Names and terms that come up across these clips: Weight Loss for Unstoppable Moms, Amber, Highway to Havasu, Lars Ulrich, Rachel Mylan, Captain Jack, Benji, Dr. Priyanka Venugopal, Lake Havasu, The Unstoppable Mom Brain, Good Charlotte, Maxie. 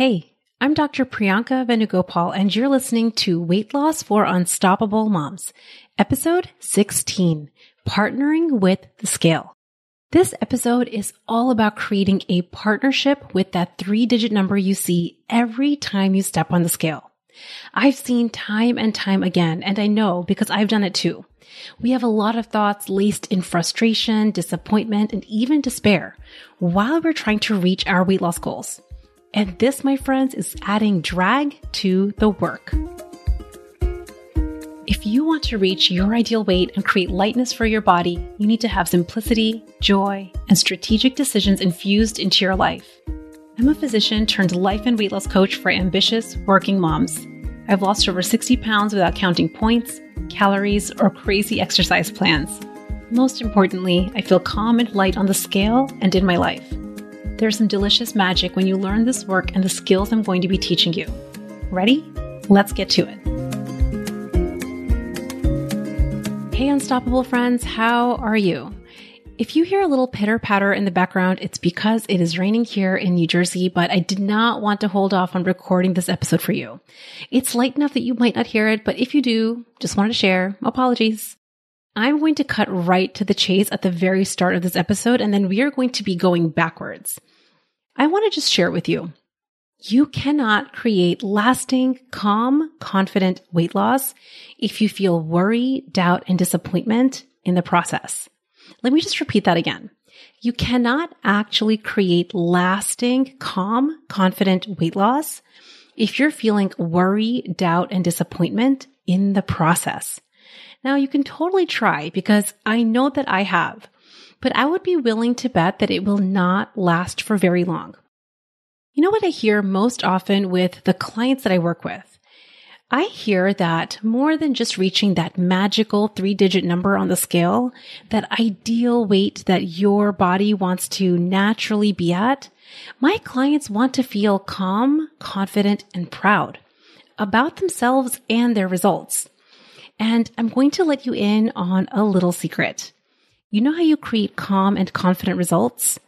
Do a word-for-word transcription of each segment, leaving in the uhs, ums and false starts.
Hey, I'm Doctor Priyanka Venugopal, and you're listening to Weight Loss for Unstoppable Moms, episode sixteen, Partnering with the Scale. This episode is all about creating a partnership with that three-digit number you see every time you step on the scale. I've seen time and time again, and I know because I've done it too. We have a lot of thoughts laced in frustration, disappointment, and even despair while we're trying to reach our weight loss goals. And this, my friends, is adding drag to the work. If you want to reach your ideal weight and create lightness for your body, you need to have simplicity, joy, and strategic decisions infused into your life. I'm a physician turned life and weight loss coach for ambitious working moms. I've lost over sixty pounds without counting points, calories, or crazy exercise plans. Most importantly, I feel calm and light on the scale and in my life. There's some delicious magic when you learn this work and the skills I'm going to be teaching you. Ready? Let's get to it. Hey, Unstoppable friends, how are you? If you hear a little pitter-patter in the background, it's because it is raining here in New Jersey, but I did not want to hold off on recording this episode for you. It's light enough that you might not hear it, but if you do, just wanted to share. Apologies. I'm going to cut right to the chase at the very start of this episode, and then we are going to be going backwards. I want to just share with you, you cannot create lasting, calm, confident weight loss if you feel worry, doubt, and disappointment in the process. Let me just repeat that again. You cannot actually create lasting, calm, confident weight loss if you're feeling worry, doubt, and disappointment in the process. Now, you can totally try because I know that I have, but I would be willing to bet that it will not last for very long. You know what I hear most often with the clients that I work with? I hear that more than just reaching that magical three-digit number on the scale, that ideal weight that your body wants to naturally be at, my clients want to feel calm, confident, and proud about themselves and their results. And I'm going to let you in on a little secret. You know how you create calm and confident results?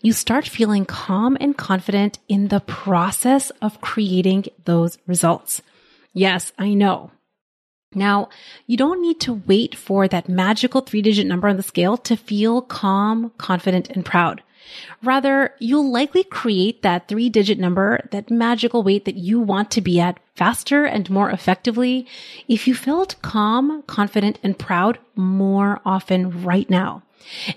You start feeling calm and confident in the process of creating those results. Yes, I know. Now, you don't need to wait for that magical three-digit number on the scale to feel calm, confident, and proud. Rather, you'll likely create that three-digit number, that magical weight that you want to be at faster and more effectively if you felt calm, confident, and proud more often right now.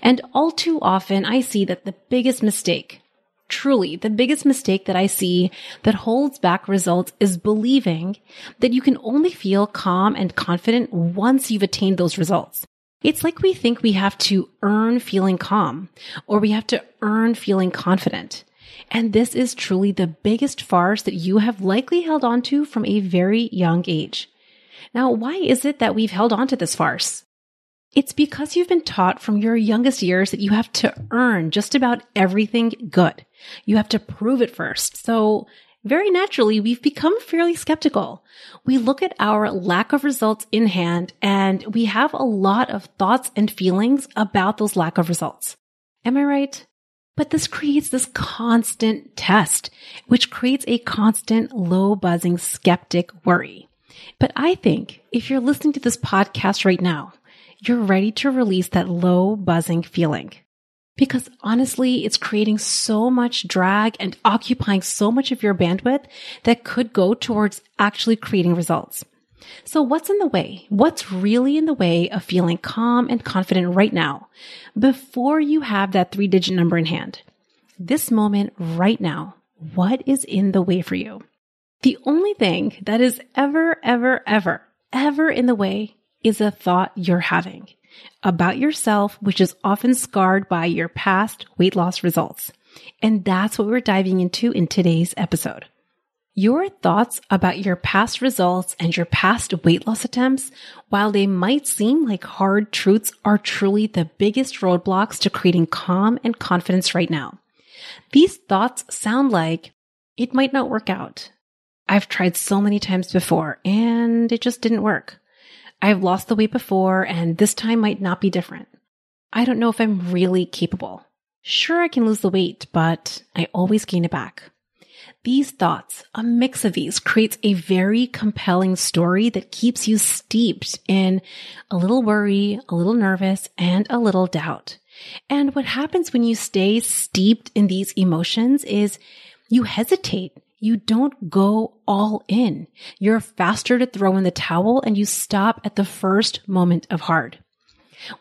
And all too often, I see that the biggest mistake, truly the biggest mistake that I see that holds back results is believing that you can only feel calm and confident once you've attained those results. It's like we think we have to earn feeling calm or we have to earn feeling confident. And this is truly the biggest farce that you have likely held on to from a very young age. Now, why is it that we've held on to this farce? It's because you've been taught from your youngest years that you have to earn just about everything good. You have to prove it first. So very naturally, we've become fairly skeptical. We look at our lack of results in hand, and we have a lot of thoughts and feelings about those lack of results. Am I right? But this creates this constant test, which creates a constant low-buzzing skeptic worry. But I think if you're listening to this podcast right now, you're ready to release that low buzzing feeling. Because honestly, it's creating so much drag and occupying so much of your bandwidth that could go towards actually creating results. So what's in the way? What's really in the way of feeling calm and confident right now before you have that three-digit number in hand? This moment right now, what is in the way for you? The only thing that is ever, ever, ever, ever in the way is a thought you're having about yourself, which is often scarred by your past weight loss results. And that's what we're diving into in today's episode. Your thoughts about your past results and your past weight loss attempts, while they might seem like hard truths, are truly the biggest roadblocks to creating calm and confidence right now. These thoughts sound like, it might not work out. I've tried so many times before and it just didn't work. I've lost the weight before, and this time might not be different. I don't know if I'm really capable. Sure, I can lose the weight, but I always gain it back. These thoughts, a mix of these, creates a very compelling story that keeps you steeped in a little worry, a little nervous, and a little doubt. And what happens when you stay steeped in these emotions is you hesitate. You don't go all in. You're faster to throw in the towel and you stop at the first moment of hard.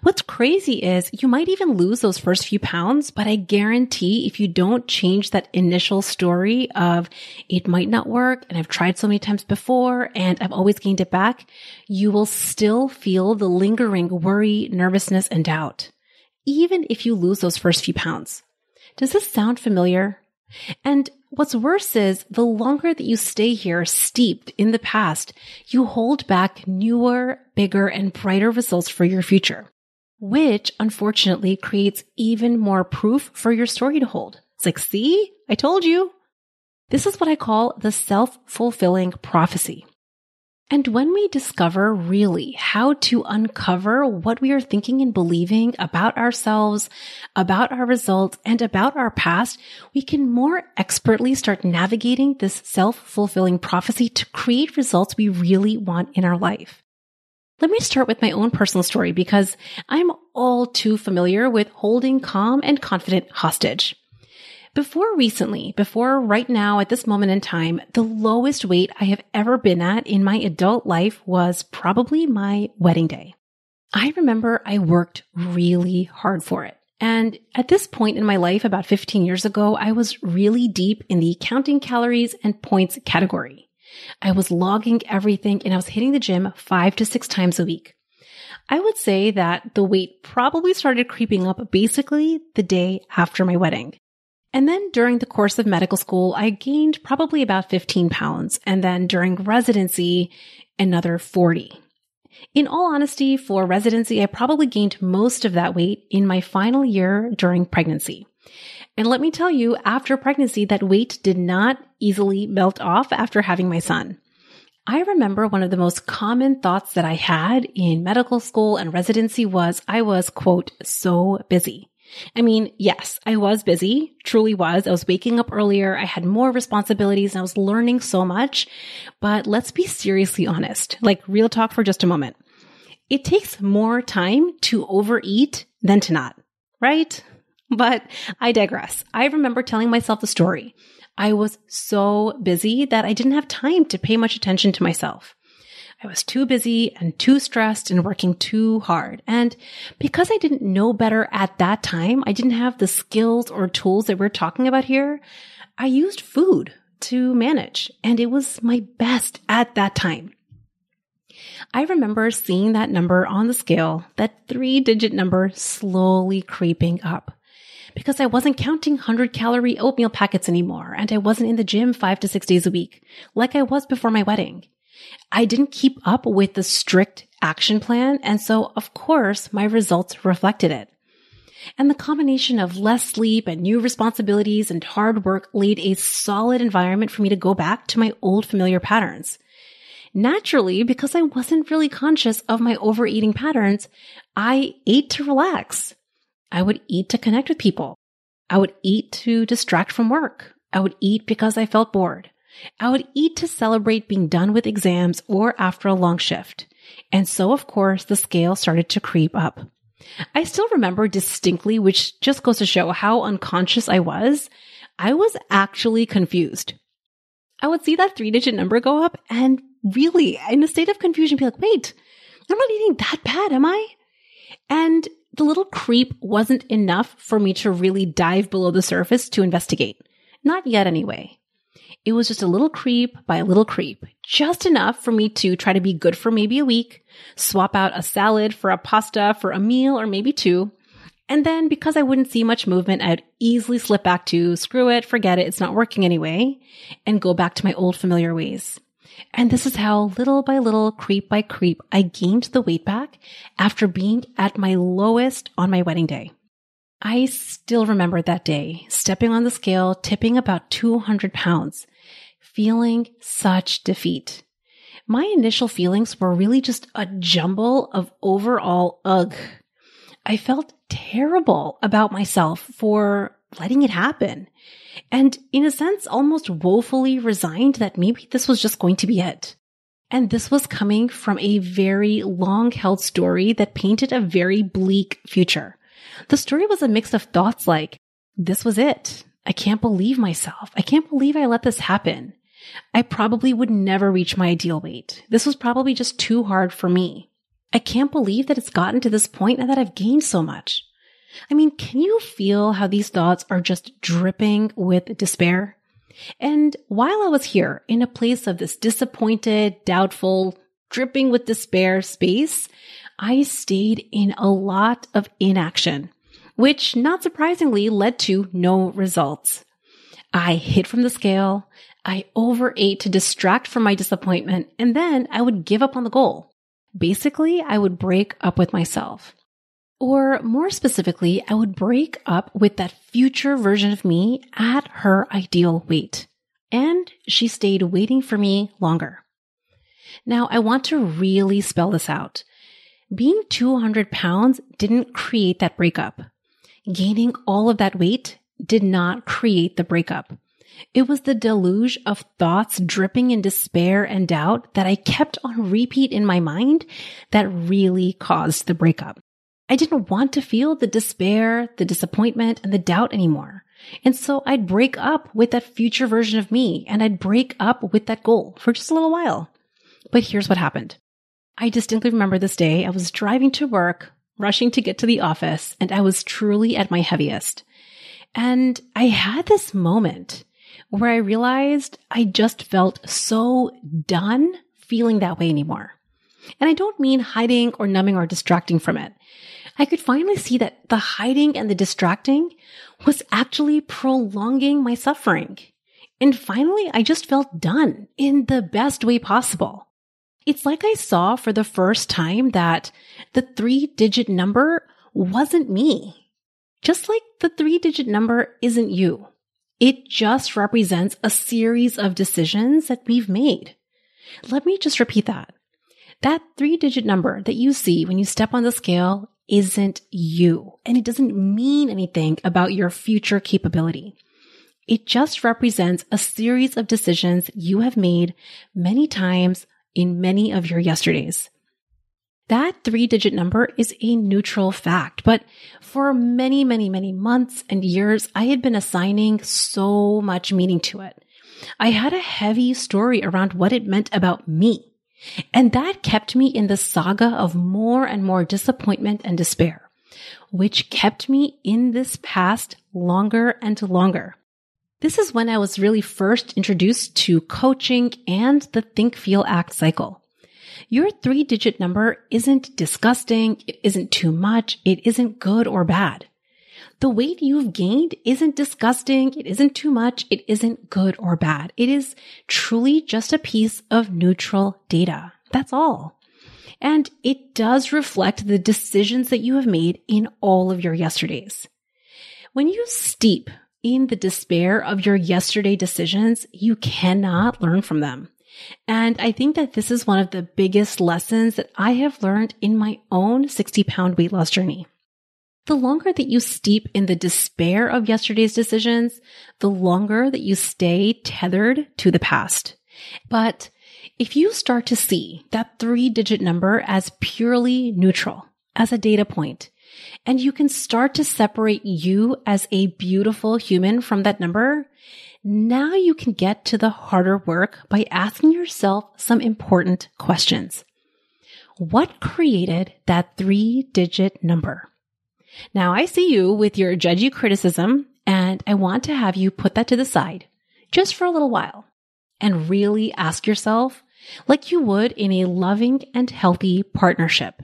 What's crazy is you might even lose those first few pounds, but I guarantee if you don't change that initial story of it might not work and I've tried so many times before and I've always gained it back, you will still feel the lingering worry, nervousness, and doubt, even if you lose those first few pounds. Does this sound familiar? And what's worse is the longer that you stay here steeped in the past, you hold back newer, bigger, and brighter results for your future, which unfortunately creates even more proof for your story to hold. It's like, see, I told you. This is what I call the self-fulfilling prophecy. And when we discover really how to uncover what we are thinking and believing about ourselves, about our results, and about our past, we can more expertly start navigating this self-fulfilling prophecy to create results we really want in our life. Let me start with my own personal story because I'm all too familiar with holding calm and confident hostage. Before recently, before right now at this moment in time, the lowest weight I have ever been at in my adult life was probably my wedding day. I remember I worked really hard for it. And at this point in my life, about fifteen years ago, I was really deep in the counting calories and points category. I was logging everything and I was hitting the gym five to six times a week. I would say that the weight probably started creeping up basically the day after my wedding. And then during the course of medical school, I gained probably about fifteen pounds. And then during residency, another forty. In all honesty, for residency, I probably gained most of that weight in my final year during pregnancy. And let me tell you, after pregnancy, that weight did not easily melt off after having my son. I remember one of the most common thoughts that I had in medical school and residency was I was, quote, so busy. I mean, yes, I was busy, truly was. I was waking up earlier. I had more responsibilities and I was learning so much, but let's be seriously honest, like real talk for just a moment. It takes more time to overeat than to not, right? But I digress. I remember telling myself the story. I was so busy that I didn't have time to pay much attention to myself. I was too busy and too stressed and working too hard. And because I didn't know better at that time, I didn't have the skills or tools that we're talking about here. I used food to manage, and it was my best at that time. I remember seeing that number on the scale, that three-digit number slowly creeping up because I wasn't counting one hundred calorie oatmeal packets anymore, and I wasn't in the gym five to six days a week like I was before my wedding. I didn't keep up with the strict action plan, and so, of course, my results reflected it. And the combination of less sleep and new responsibilities and hard work laid a solid environment for me to go back to my old familiar patterns. Naturally, because I wasn't really conscious of my overeating patterns, I ate to relax. I would eat to connect with people. I would eat to distract from work. I would eat because I felt bored. I would eat to celebrate being done with exams or after a long shift. And so, of course, the scale started to creep up. I still remember distinctly, which just goes to show how unconscious I was. I was actually confused. I would see that three-digit number go up and really, in a state of confusion, be like, wait, I'm not eating that bad, am I? And the little creep wasn't enough for me to really dive below the surface to investigate. Not yet, anyway. It was just a little creep by a little creep, just enough for me to try to be good for maybe a week, swap out a salad for a pasta for a meal or maybe two. And then because I wouldn't see much movement, I'd easily slip back to screw it, forget it, it's not working anyway, and go back to my old familiar ways. And this is how little by little, creep by creep, I gained the weight back after being at my lowest on my wedding day. I still remember that day, stepping on the scale, tipping about two hundred pounds, feeling such defeat. My initial feelings were really just a jumble of overall ugh. I felt terrible about myself for letting it happen. And in a sense, almost woefully resigned that maybe this was just going to be it. And this was coming from a very long-held story that painted a very bleak future. The story was a mix of thoughts like, this was it. I can't believe myself. I can't believe I let this happen. I probably would never reach my ideal weight. This was probably just too hard for me. I can't believe that it's gotten to this point and that I've gained so much. I mean, can you feel how these thoughts are just dripping with despair? And while I was here in a place of this disappointed, doubtful, dripping with despair space, I stayed in a lot of inaction, which not surprisingly led to no results. I hid from the scale. I overate to distract from my disappointment, and then I would give up on the goal. Basically, I would break up with myself. Or more specifically, I would break up with that future version of me at her ideal weight. And she stayed waiting for me longer. Now, I want to really spell this out. Being two hundred pounds didn't create that breakup. Gaining all of that weight did not create the breakup. It was the deluge of thoughts dripping in despair and doubt that I kept on repeat in my mind that really caused the breakup. I didn't want to feel the despair, the disappointment, and the doubt anymore. And so I'd break up with that future version of me, and I'd break up with that goal for just a little while. But here's what happened. I distinctly remember this day. I was driving to work, rushing to get to the office, and I was truly at my heaviest. And I had this moment where I realized I just felt so done feeling that way anymore. And I don't mean hiding or numbing or distracting from it. I could finally see that the hiding and the distracting was actually prolonging my suffering. And finally, I just felt done in the best way possible. It's like I saw for the first time that the three-digit number wasn't me. Just like the three-digit number isn't you. It just represents a series of decisions that we've made. Let me just repeat that. That three-digit number that you see when you step on the scale isn't you, and it doesn't mean anything about your future capability. It just represents a series of decisions you have made many times in many of your yesterdays. That three-digit number is a neutral fact, but for many, many, many months and years, I had been assigning so much meaning to it. I had a heavy story around what it meant about me. And that kept me in the saga of more and more disappointment and despair, which kept me in this past longer and longer. This is when I was really first introduced to coaching and the think, feel, act cycle. Your three-digit number isn't disgusting, it isn't too much, it isn't good or bad. The weight you've gained isn't disgusting, it isn't too much, it isn't good or bad. It is truly just a piece of neutral data. That's all. And it does reflect the decisions that you have made in all of your yesterdays. When you steep in the despair of your yesterday decisions, you cannot learn from them. And I think that this is one of the biggest lessons that I have learned in my own sixty pound weight loss journey. The longer that you steep in the despair of yesterday's decisions, the longer that you stay tethered to the past. But if you start to see that three-digit number as purely neutral, as a data point, and you can start to separate you as a beautiful human from that number, now you can get to the harder work by asking yourself some important questions. What created that three-digit number? Now, I see you with your judgy criticism, and I want to have you put that to the side just for a little while and really ask yourself, like you would in a loving and healthy partnership.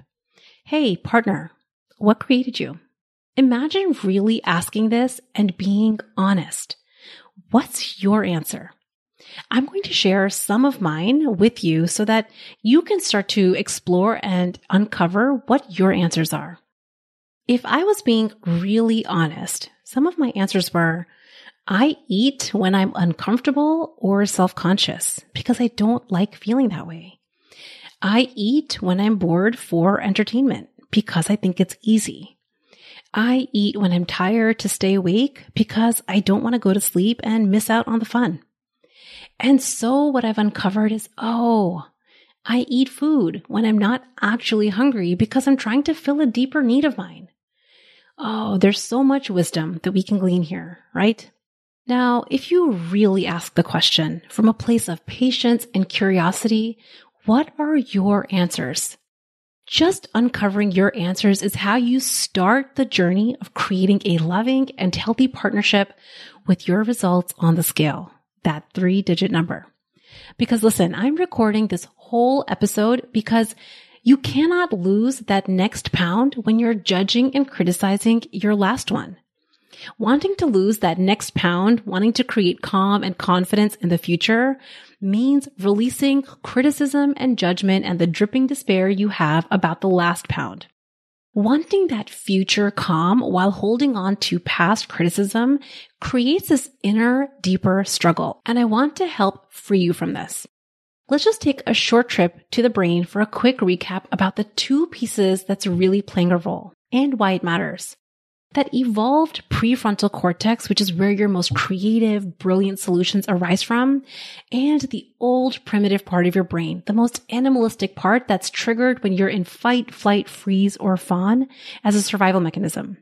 Hey, partner, what created you? Imagine really asking this and being honest. What's your answer? I'm going to share some of mine with you so that you can start to explore and uncover what your answers are. If I was being really honest, some of my answers were, I eat when I'm uncomfortable or self-conscious because I don't like feeling that way. I eat when I'm bored for entertainment because I think it's easy. I eat when I'm tired to stay awake because I don't want to go to sleep and miss out on the fun. And so what I've uncovered is, oh, I eat food when I'm not actually hungry because I'm trying to fill a deeper need of mine. Oh, there's so much wisdom that we can glean here, right? Now, if you really ask the question from a place of patience and curiosity, what are your answers? Just uncovering your answers is how you start the journey of creating a loving and healthy partnership with your results on the scale, that three-digit number. Because listen, I'm recording this whole episode because you cannot lose that next pound when you're judging and criticizing your last one. Wanting to lose that next pound, wanting to create calm and confidence in the future means releasing criticism and judgment and the dripping despair you have about the last pound. Wanting that future calm while holding on to past criticism creates this inner, deeper struggle, and I want to help free you from this. Let's just take a short trip to the brain for a quick recap about the two pieces that's really playing a role and why it matters. That evolved prefrontal cortex, which is where your most creative, brilliant solutions arise from, and the old primitive part of your brain, the most animalistic part that's triggered when you're in fight, flight, freeze, or fawn as a survival mechanism.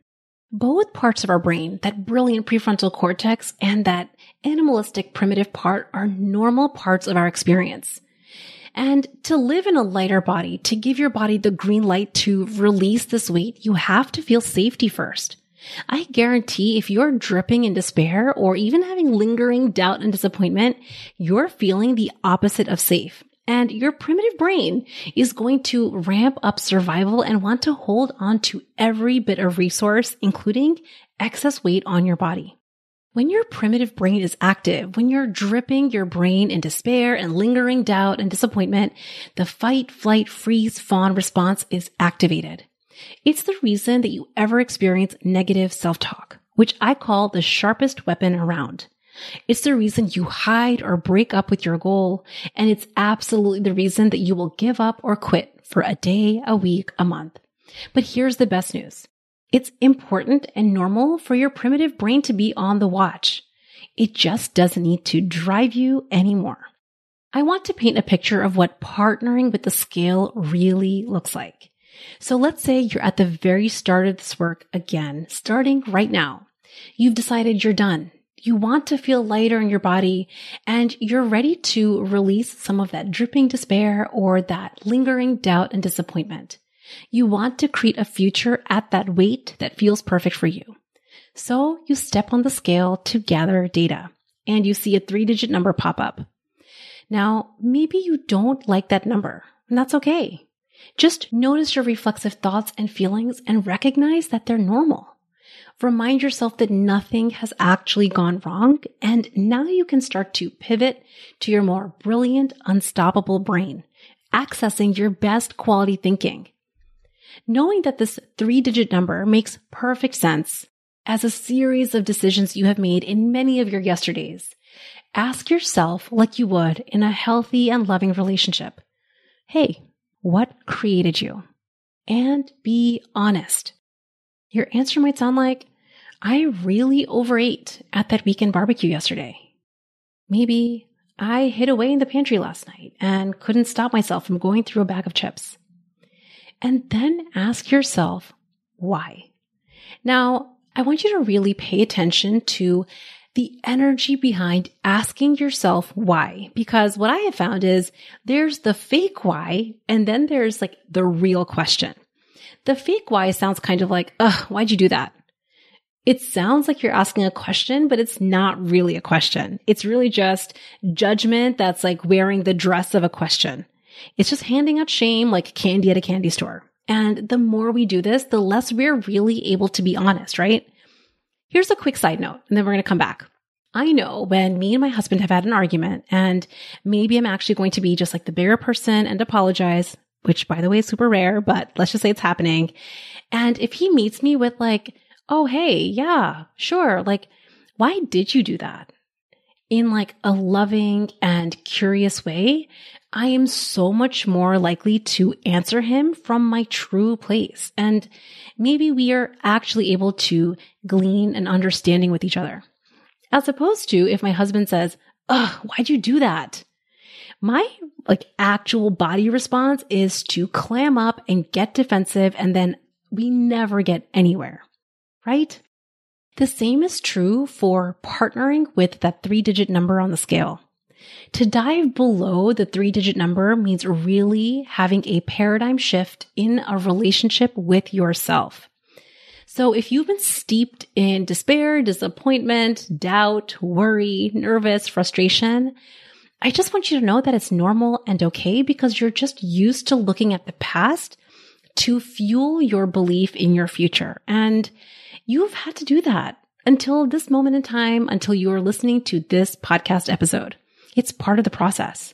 Both parts of our brain, that brilliant prefrontal cortex and that animalistic primitive part, are normal parts of our experience. And to live in a lighter body, to give your body the green light to release this weight, you have to feel safety first. I guarantee if you're dripping in despair or even having lingering doubt and disappointment, you're feeling the opposite of safe. And your primitive brain is going to ramp up survival and want to hold on to every bit of resource, including excess weight on your body. When your primitive brain is active, when you're dripping your brain in despair and lingering doubt and disappointment, the fight, flight, freeze, fawn response is activated. It's the reason that you ever experience negative self-talk, which I call the sharpest weapon around. It's the reason you hide or break up with your goal, and it's absolutely the reason that you will give up or quit for a day, a week, a month. But here's the best news. It's important and normal for your primitive brain to be on the watch. It just doesn't need to drive you anymore. I want to paint a picture of what partnering with the scale really looks like. So let's say you're at the very start of this work again, starting right now. You've decided you're done. You want to feel lighter in your body, and you're ready to release some of that dripping despair or that lingering doubt and disappointment. You want to create a future at that weight that feels perfect for you. So you step on the scale to gather data, and you see a three-digit number pop up. Now, maybe you don't like that number, and that's okay. Just notice your reflexive thoughts and feelings and recognize that they're normal. Remind yourself that nothing has actually gone wrong, and now you can start to pivot to your more brilliant, unstoppable brain, accessing your best quality thinking. Knowing that this three-digit number makes perfect sense as a series of decisions you have made in many of your yesterdays, ask yourself like you would in a healthy and loving relationship, hey, what created you? And be honest. Your answer might sound like, I really overate at that weekend barbecue yesterday. Maybe I hid away in the pantry last night and couldn't stop myself from going through a bag of chips. And then ask yourself, why? Now, I want you to really pay attention to the energy behind asking yourself why, because what I have found is there's the fake why, and then there's like the real question. The fake why sounds kind of like, ugh, why'd you do that? It sounds like you're asking a question, but it's not really a question. It's really just judgment that's like wearing the dress of a question. It's just handing out shame like candy at a candy store. And the more we do this, the less we're really able to be honest, right? Here's a quick side note, and then we're going to come back. I know when me and my husband have had an argument, and maybe I'm actually going to be just like the bigger person and apologize, which by the way is super rare, but let's just say it's happening. And if he meets me with like, oh, hey, yeah, sure. Like, why did you do that? in like a loving and curious way, I am so much more likely to answer him from my true place. And maybe we are actually able to glean an understanding with each other. As opposed to if my husband says, "Ugh, why'd you do that?" My like actual body response is to clam up and get defensive, and then we never get anywhere, right? The same is true for partnering with that three-digit number on the scale. To dive below the three-digit number means really having a paradigm shift in a relationship with yourself. So if you've been steeped in despair, disappointment, doubt, worry, nervous, frustration, I just want you to know that it's normal and okay, because you're just used to looking at the past to fuel your belief in your future. And you've had to do that until this moment in time, until you are listening to this podcast episode. It's part of the process.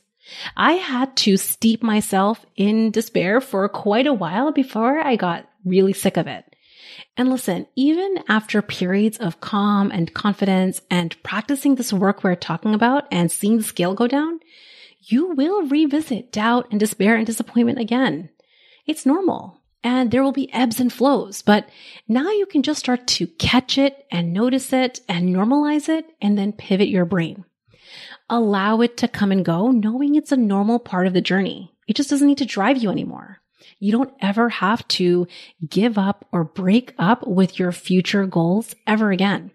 I had to steep myself in despair for quite a while before I got really sick of it. And listen, even after periods of calm and confidence and practicing this work we're talking about and seeing the scale go down, you will revisit doubt and despair and disappointment again. It's normal, and there will be ebbs and flows, but now you can just start to catch it and notice it and normalize it, and then pivot your brain. Allow it to come and go, knowing it's a normal part of the journey. It just doesn't need to drive you anymore. You don't ever have to give up or break up with your future goals ever again.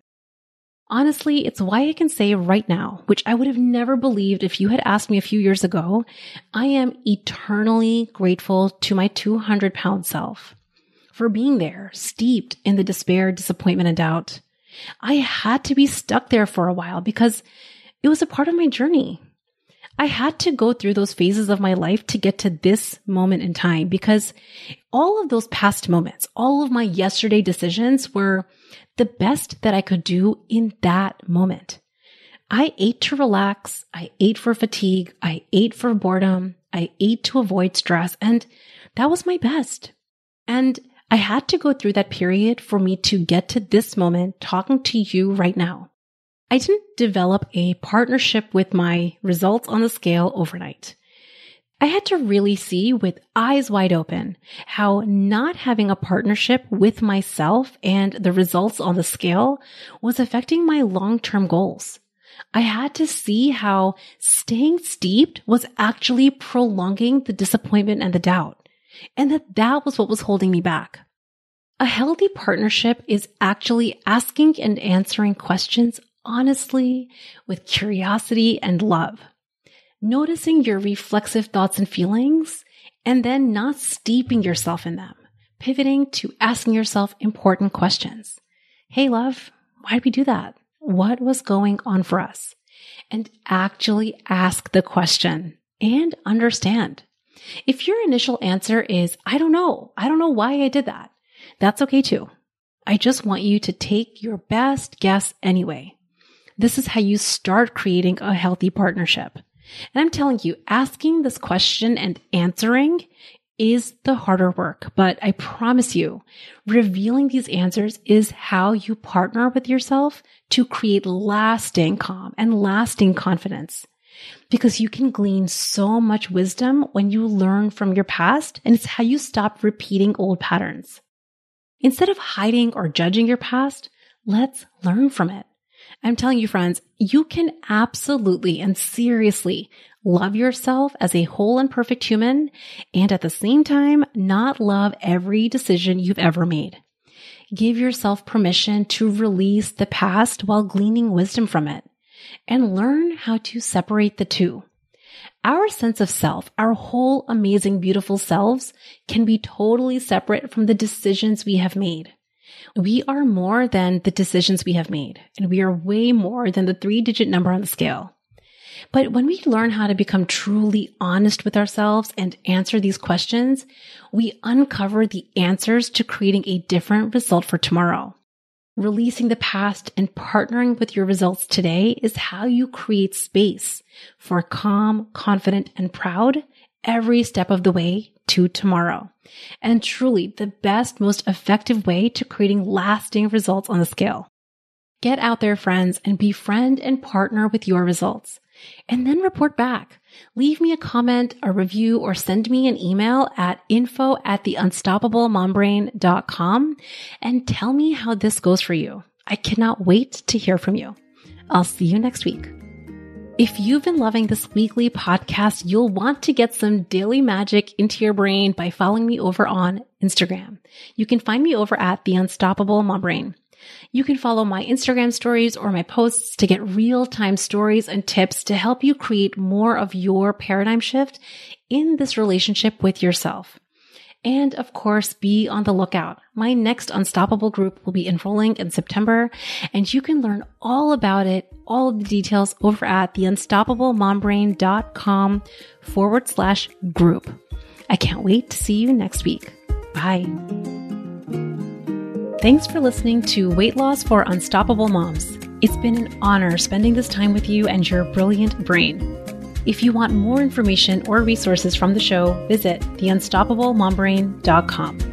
Honestly, it's why I can say right now, which I would have never believed if you had asked me a few years ago, I am eternally grateful to my two hundred pound self for being there, steeped in the despair, disappointment, and doubt. I had to be stuck there for a while because it was a part of my journey. I had to go through those phases of my life to get to this moment in time, because all of those past moments, all of my yesterday decisions were the best that I could do in that moment. I ate to relax. I ate for fatigue. I ate for boredom. I ate to avoid stress. And that was my best. And I had to go through that period for me to get to this moment talking to you right now. I didn't develop a partnership with my results on the scale overnight. I had to really see with eyes wide open how not having a partnership with myself and the results on the scale was affecting my long-term goals. I had to see how staying steeped was actually prolonging the disappointment and the doubt, and that that was what was holding me back. A healthy partnership is actually asking and answering questions honestly, with curiosity and love, noticing your reflexive thoughts and feelings, and then not steeping yourself in them, pivoting to asking yourself important questions. Hey, love, why did we do that? What was going on for us? And actually ask the question and understand. If your initial answer is, I don't know, I don't know why I did that, that's okay too. I just want you to take your best guess anyway. This is how you start creating a healthy partnership. And I'm telling you, asking this question and answering is the harder work, but I promise you, revealing these answers is how you partner with yourself to create lasting calm and lasting confidence, because you can glean so much wisdom when you learn from your past, and it's how you stop repeating old patterns. Instead of hiding or judging your past, let's learn from it. I'm telling you, friends, you can absolutely and seriously love yourself as a whole and perfect human, and at the same time, not love every decision you've ever made. Give yourself permission to release the past while gleaning wisdom from it, and learn how to separate the two. Our sense of self, our whole amazing, beautiful selves, can be totally separate from the decisions we have made. We are more than the decisions we have made, and we are way more than the three-digit number on the scale. But when we learn how to become truly honest with ourselves and answer these questions, we uncover the answers to creating a different result for tomorrow. Releasing the past and partnering with your results today is how you create space for calm, confident, and proud every step of the way to tomorrow. And truly the best, most effective way to creating lasting results on the scale. Get out there, friends, and befriend and partner with your results. And then report back. Leave me a comment, a review, or send me an email at info at theunstoppablemombrain.com and tell me how this goes for you. I cannot wait to hear from you. I'll see you next week. If you've been loving this weekly podcast, you'll want to get some daily magic into your brain by following me over on Instagram. You can find me over at The Unstoppable Mom Brain. You can follow my Instagram stories or my posts to get real-time stories and tips to help you create more of your paradigm shift in this relationship with yourself. And of course, be on the lookout. My next Unstoppable group will be enrolling in September, and you can learn all about it, all of the details over at theunstoppablemombrain.com forward slash group. I can't wait to see you next week. Bye. Thanks for listening to Weight Loss for Unstoppable Moms. It's been an honor spending this time with you and your brilliant brain. If you want more information or resources from the show, visit the unstoppable mom brain dot com.